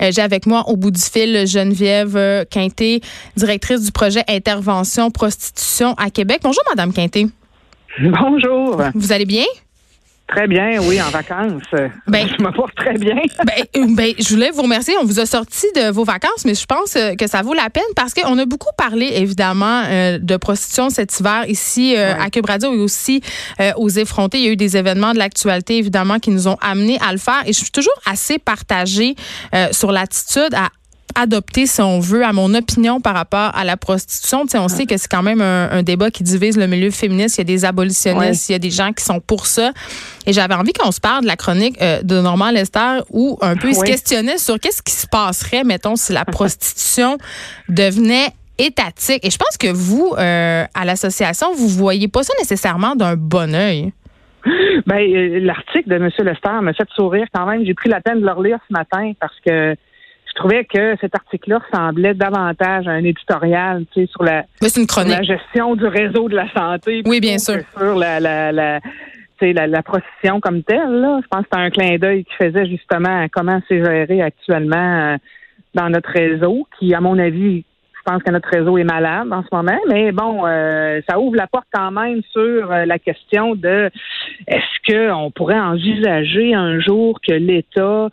J'ai avec moi au bout du fil Geneviève Quinté, directrice du projet Intervention Prostitution à Québec. Bonjour, Madame Quinté. Bonjour. Vous allez bien? Très bien, oui, en vacances. Je me porte très bien. Je voulais vous remercier. On vous a sorti de vos vacances, mais je pense que ça vaut la peine parce qu'on a beaucoup parlé, évidemment, de prostitution cet hiver ici à Keub Radio et aussi aux effrontés. Il y a eu des événements de l'actualité, évidemment, qui nous ont amenés à le faire. Et je suis toujours assez partagée sur l'attitude à adopter, si on veut, à mon opinion, par rapport à la prostitution. Tu sais, on sait que c'est quand même un débat qui divise le milieu féministe. Il y a des abolitionnistes, Il y a des gens qui sont pour ça. Et j'avais envie qu'on se parle de la chronique de Normand Lester où un peu il se questionnait sur qu'est-ce qui se passerait, mettons, si la prostitution devenait étatique. Et je pense que vous, à l'association, vous voyez pas ça nécessairement d'un bon œil. L'article de M. Lester m'a fait sourire quand même. J'ai pris la peine de le relire ce matin parce que je trouvais que cet article-là ressemblait davantage à un éditorial, tu sais, sur la gestion du réseau de la santé. Oui, bien sûr. Sur la prostitution comme telle, là. Je pense que c'est un clin d'œil qui faisait justement à comment c'est géré actuellement dans notre réseau, qui, à mon avis, je pense que notre réseau est malade en ce moment. Mais bon, ça ouvre la porte quand même sur la question de est-ce qu'on pourrait envisager un jour que l'État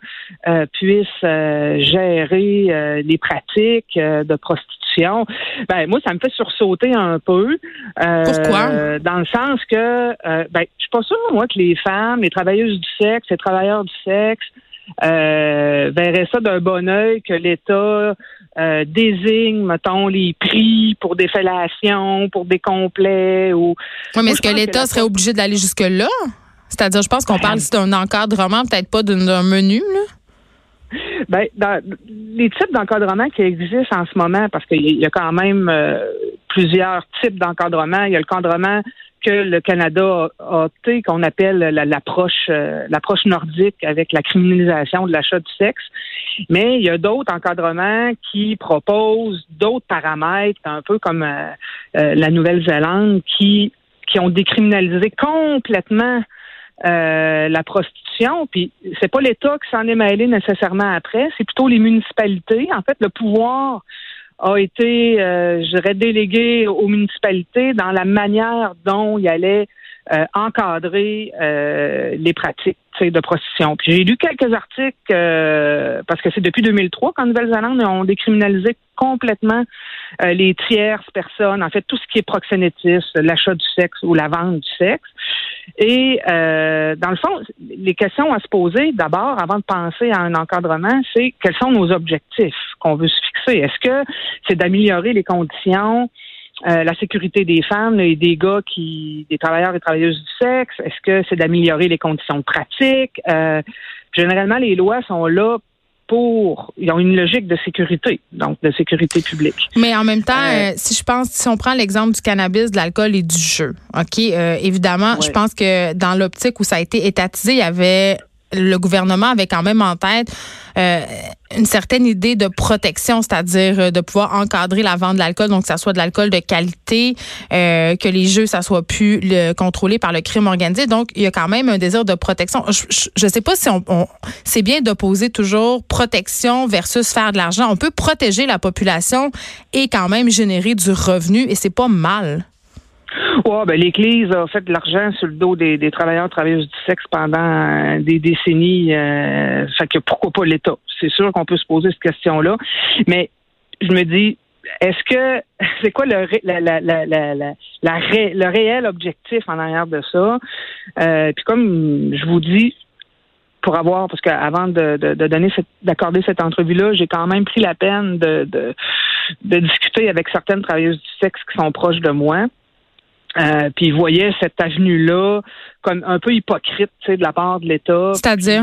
puisse gérer les pratiques de prostitution? Moi, ça me fait sursauter un peu. Pourquoi? Dans le sens que je suis pas sûre, moi, que les femmes, les travailleuses du sexe, les travailleurs du sexe verraient ça d'un bon œil que l'État désigne, mettons, les prix pour des fellations, pour des complets. Oui, mais est-ce que l'État serait obligé d'aller jusque-là? C'est-à-dire, je pense qu'on parle d'un encadrement, peut-être pas d'un menu, là. Dans les types d'encadrement qui existent en ce moment, parce qu'il y a quand même plusieurs types d'encadrement. Il y a le cadrement que le Canada a opté, qu'on appelle l'approche nordique avec la criminalisation de l'achat du sexe. Mais il y a d'autres encadrements qui proposent d'autres paramètres, un peu comme la Nouvelle-Zélande, qui ont décriminalisé complètement la prostitution. Puis c'est pas l'État qui s'en est mêlé nécessairement après, c'est plutôt les municipalités. En fait, le pouvoir a été, délégué aux municipalités dans la manière dont il allait encadrer les pratiques de prostitution. Puis j'ai lu quelques articles, parce que c'est depuis 2003 qu'en Nouvelle-Zélande, on décriminalisait complètement les tierces personnes, en fait, tout ce qui est proxénétisme, l'achat du sexe ou la vente du sexe. Et dans le fond, les questions à se poser, d'abord, avant de penser à un encadrement, c'est quels sont nos objectifs qu'on veut se fixer? Est-ce que c'est d'améliorer les conditions, la sécurité des femmes et des travailleurs et travailleuses du sexe? Est-ce que c'est d'améliorer les conditions de pratique? Généralement, les lois sont là ils ont une logique de sécurité, donc de sécurité publique. Mais en même temps, si on prend l'exemple du cannabis, de l'alcool et du jeu, OK, évidemment, Je pense que dans l'optique où ça a été étatisé, le gouvernement avait quand même en tête une certaine idée de protection, c'est-à-dire de pouvoir encadrer la vente de l'alcool, donc que ça soit de l'alcool de qualité, que les jeux, ça soit plus contrôlé par le crime organisé. Donc, il y a quand même un désir de protection. Je sais pas si c'est bien d'opposer toujours protection versus faire de l'argent. On peut protéger la population et quand même générer du revenu, et c'est pas mal. L'Église a fait de l'argent sur le dos des travailleurs et travailleuses du sexe pendant des décennies. Fait que pourquoi pas l'État? C'est sûr qu'on peut se poser cette question-là. Mais je me dis, c'est quoi le réel objectif en arrière de ça? Puis comme je vous dis, parce qu'avant de donner d'accorder cette entrevue-là, j'ai quand même pris la peine de discuter avec certaines travailleuses du sexe qui sont proches de moi. Puis ils voyaient cette avenue-là comme un peu hypocrite, tu sais, de la part de l'État. C'est-à-dire?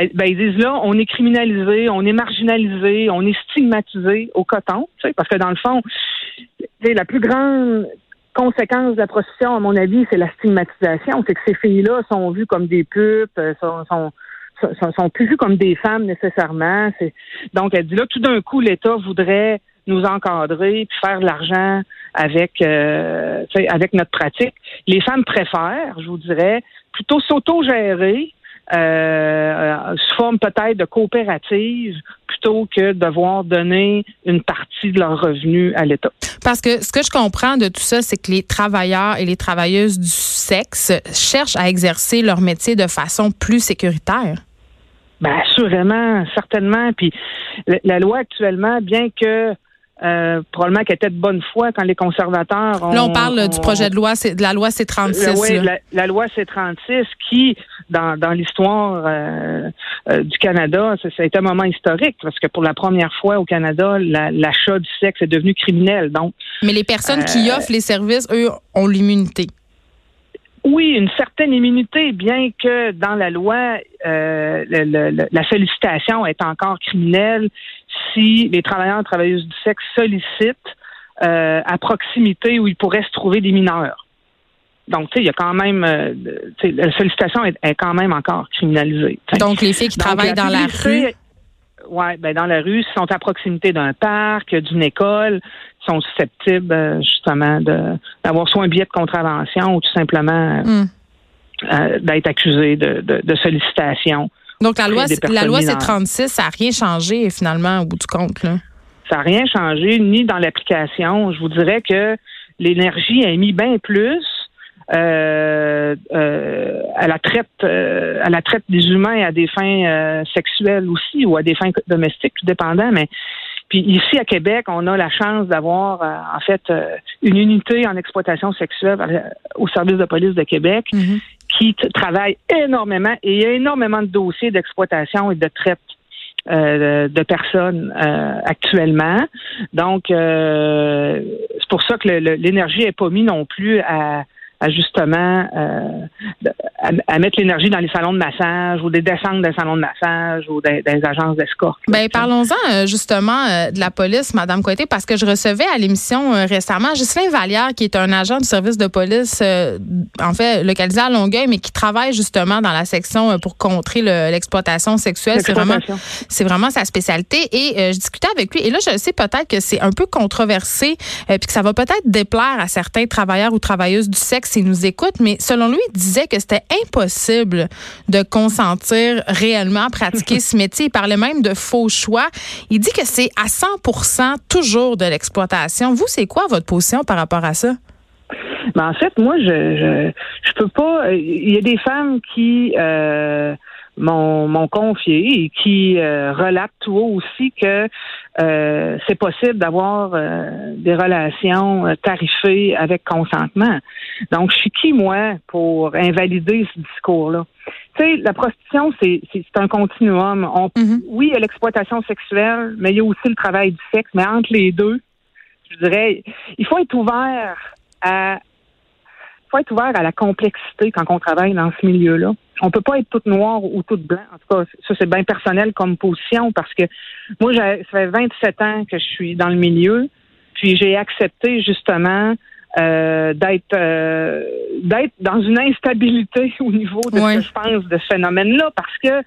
Ils disent là, on est criminalisé, on est marginalisé, on est stigmatisé au coton, tu sais, parce que dans le fond, la plus grande conséquence de la prostitution, à mon avis, c'est la stigmatisation. C'est que ces filles-là sont vues comme des pupes, sont plus vues comme des femmes nécessairement. Donc, elle dit là, tout d'un coup, l'État voudrait nous encadrer puis faire de l'argent avec notre pratique. Les femmes préfèrent, je vous dirais, plutôt s'autogérer sous forme peut-être de coopérative plutôt que devoir donner une partie de leurs revenus à l'État. Parce que ce que je comprends de tout ça, c'est que les travailleurs et les travailleuses du sexe cherchent à exercer leur métier de façon plus sécuritaire. Bien, assurément, certainement. Puis la loi actuellement, bien que probablement qu'elle était de bonne foi quand les conservateurs... là, on parle du projet de loi, de la loi C-36. Oui, la loi C-36 qui, dans l'histoire du Canada, ça a été un moment historique parce que pour la première fois au Canada, l'achat du sexe est devenu criminel. Donc, mais les personnes qui offrent les services, eux, ont l'immunité. Oui, une certaine immunité, bien que dans la loi, la sollicitation est encore criminelle si les travailleurs et travailleuses du sexe sollicitent à proximité où ils pourraient se trouver des mineurs. Donc, tu sais, il y a quand même... la sollicitation est quand même encore criminalisée. T'sais. Donc, les filles qui travaillent dans la rue... Oui, ben dans la rue, s'ils sont à proximité d'un parc, d'une école, sont susceptibles justement d'avoir soit un billet de contravention ou tout simplement d'être accusés de sollicitation. Donc la loi C-36, ça n'a rien changé finalement au bout du compte, là. Ça n'a rien changé, ni dans l'application. Je vous dirais que l'énergie a mis bien plus à la traite des humains à des fins sexuelles aussi ou à des fins domestiques, tout dépendant. Mais puis ici à Québec, on a la chance d'avoir une unité en exploitation sexuelle au service de police de Québec qui travaille énormément et il y a énormément de dossiers d'exploitation et de traite de personnes actuellement. Donc c'est pour ça que l'énergie n'est pas mise non plus à justement à mettre l'énergie dans les salons de massage ou des descentes des salons de massage ou des agences d'escorte. Ben parlons-en justement de la police, Madame Quinté, parce que je recevais à l'émission récemment Justin Valière, qui est un agent du service de police, en fait localisé à Longueuil, mais qui travaille justement dans la section pour contrer l'exploitation sexuelle. C'est vraiment sa spécialité. Et je discutais avec lui. Et là, je sais peut-être que c'est un peu controversé puis que ça va peut-être déplaire à certains travailleurs ou travailleuses du sexe s'il nous écoute, mais selon lui, il disait que c'était impossible de consentir réellement à pratiquer ce métier. Il parlait même de faux choix. Il dit que c'est à 100% toujours de l'exploitation. Vous, c'est quoi votre position par rapport à ça? Ben, en fait, moi, je peux pas... Il y a des femmes qui m'ont confié et qui relatent tout haut aussi que c'est possible d'avoir des relations tarifées avec consentement. Donc, je suis qui, moi, pour invalider ce discours-là? Tu sais, la prostitution, c'est un continuum. Oui, il y a l'exploitation sexuelle, mais il y a aussi le travail du sexe. Mais entre les deux, je dirais, il faut être ouvert à... la complexité quand on travaille dans ce milieu-là. On peut pas être toute noire ou toute blanche. En tout cas, ça, c'est bien personnel comme position parce que moi, ça fait 27 ans que je suis dans le milieu, puis j'ai accepté justement d'être dans une instabilité au niveau de ce que je pense de ce phénomène-là parce que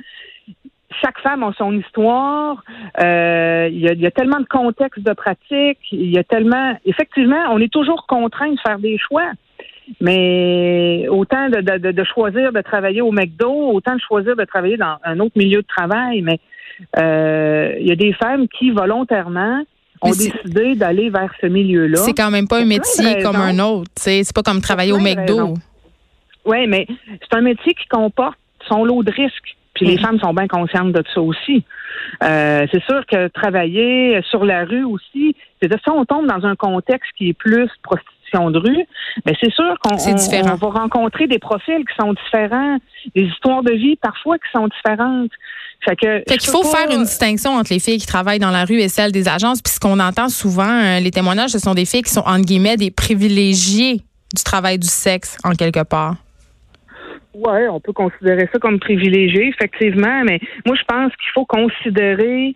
chaque femme a son histoire, il y a tellement de contextes de pratique, il y a tellement... Effectivement, on est toujours contraint de faire des choix. Mais autant de choisir de travailler au McDo, autant de choisir de travailler dans un autre milieu de travail. Mais il y a des femmes qui, volontairement, ont décidé d'aller vers ce milieu-là. C'est quand même pas un métier comme un autre. T'sais. C'est pas comme travailler au McDo. Oui, mais c'est un métier qui comporte son lot de risques. Puis les femmes sont bien conscientes de ça aussi. C'est sûr que travailler sur la rue aussi, c'est-à-dire si on tombe dans un contexte qui est plus prostitué, de rue, mais c'est sûr qu'on va rencontrer des profils qui sont différents, des histoires de vie parfois qui sont différentes. Fait qu'il faut faire une distinction entre les filles qui travaillent dans la rue et celles des agences, puis ce qu'on entend souvent, les témoignages, ce sont des filles qui sont, entre guillemets, des privilégiées du travail du sexe, en quelque part. Oui, on peut considérer ça comme privilégié, effectivement, mais moi, je pense qu'il faut considérer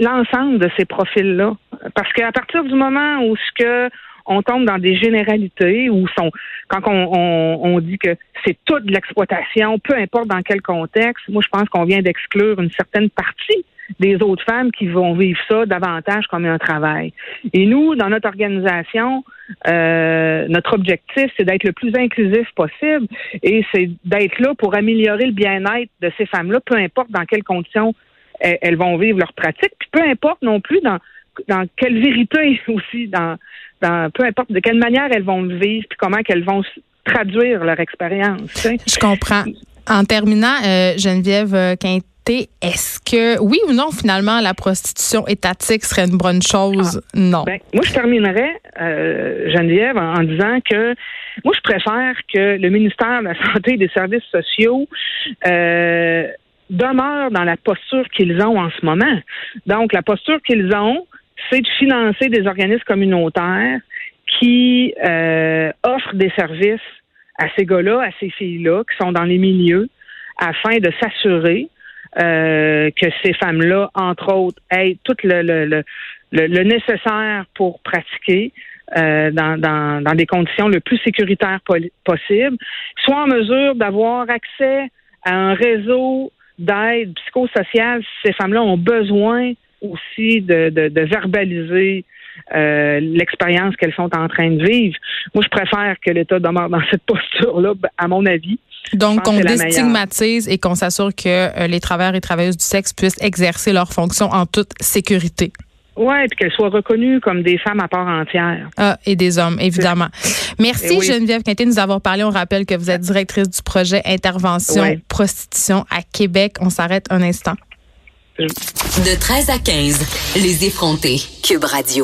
l'ensemble de ces profils-là. Parce qu'à partir du moment où on tombe dans des généralités où quand on dit que c'est toute l'exploitation, peu importe dans quel contexte, moi je pense qu'on vient d'exclure une certaine partie des autres femmes qui vont vivre ça davantage comme un travail. Et nous, dans notre organisation, notre objectif, c'est d'être le plus inclusif possible et c'est d'être là pour améliorer le bien-être de ces femmes-là, peu importe dans quelles conditions elles vont vivre leur pratique. Puis peu importe non plus dans quelle vérité aussi, dans peu importe de quelle manière elles vont le vivre, puis comment qu'elles vont traduire leur expérience. Tu sais. Je comprends. En terminant, Geneviève Quinté, est-ce que, oui ou non, finalement, la prostitution étatique serait une bonne chose? Ah, non. Ben, moi, je terminerais, Geneviève, en disant que moi, je préfère que le ministère de la Santé et des Services sociaux demeure dans la posture qu'ils ont en ce moment. Donc, la posture qu'ils ont, c'est de financer des organismes communautaires qui offrent des services à ces gars-là, à ces filles-là, qui sont dans les milieux, afin de s'assurer que ces femmes-là, entre autres, aient tout le nécessaire pour pratiquer dans des conditions le plus sécuritaires possible, soit en mesure d'avoir accès à un réseau d'aide psychosociale si ces femmes-là ont besoin aussi de verbaliser l'expérience qu'elles sont en train de vivre. Moi, je préfère que l'État demeure dans cette posture-là, à mon avis. Donc, qu'on déstigmatise et qu'on s'assure que les travailleurs et travailleuses du sexe puissent exercer leurs fonctions en toute sécurité. Oui, puis qu'elles soient reconnues comme des femmes à part entière. Ah, et des hommes, évidemment. Merci, oui. Geneviève Quinté, de nous avoir parlé. On rappelle que vous êtes directrice du projet Intervention Prostitution à Québec. On s'arrête un instant. De 13 à 15, les effrontés. Keub Radio.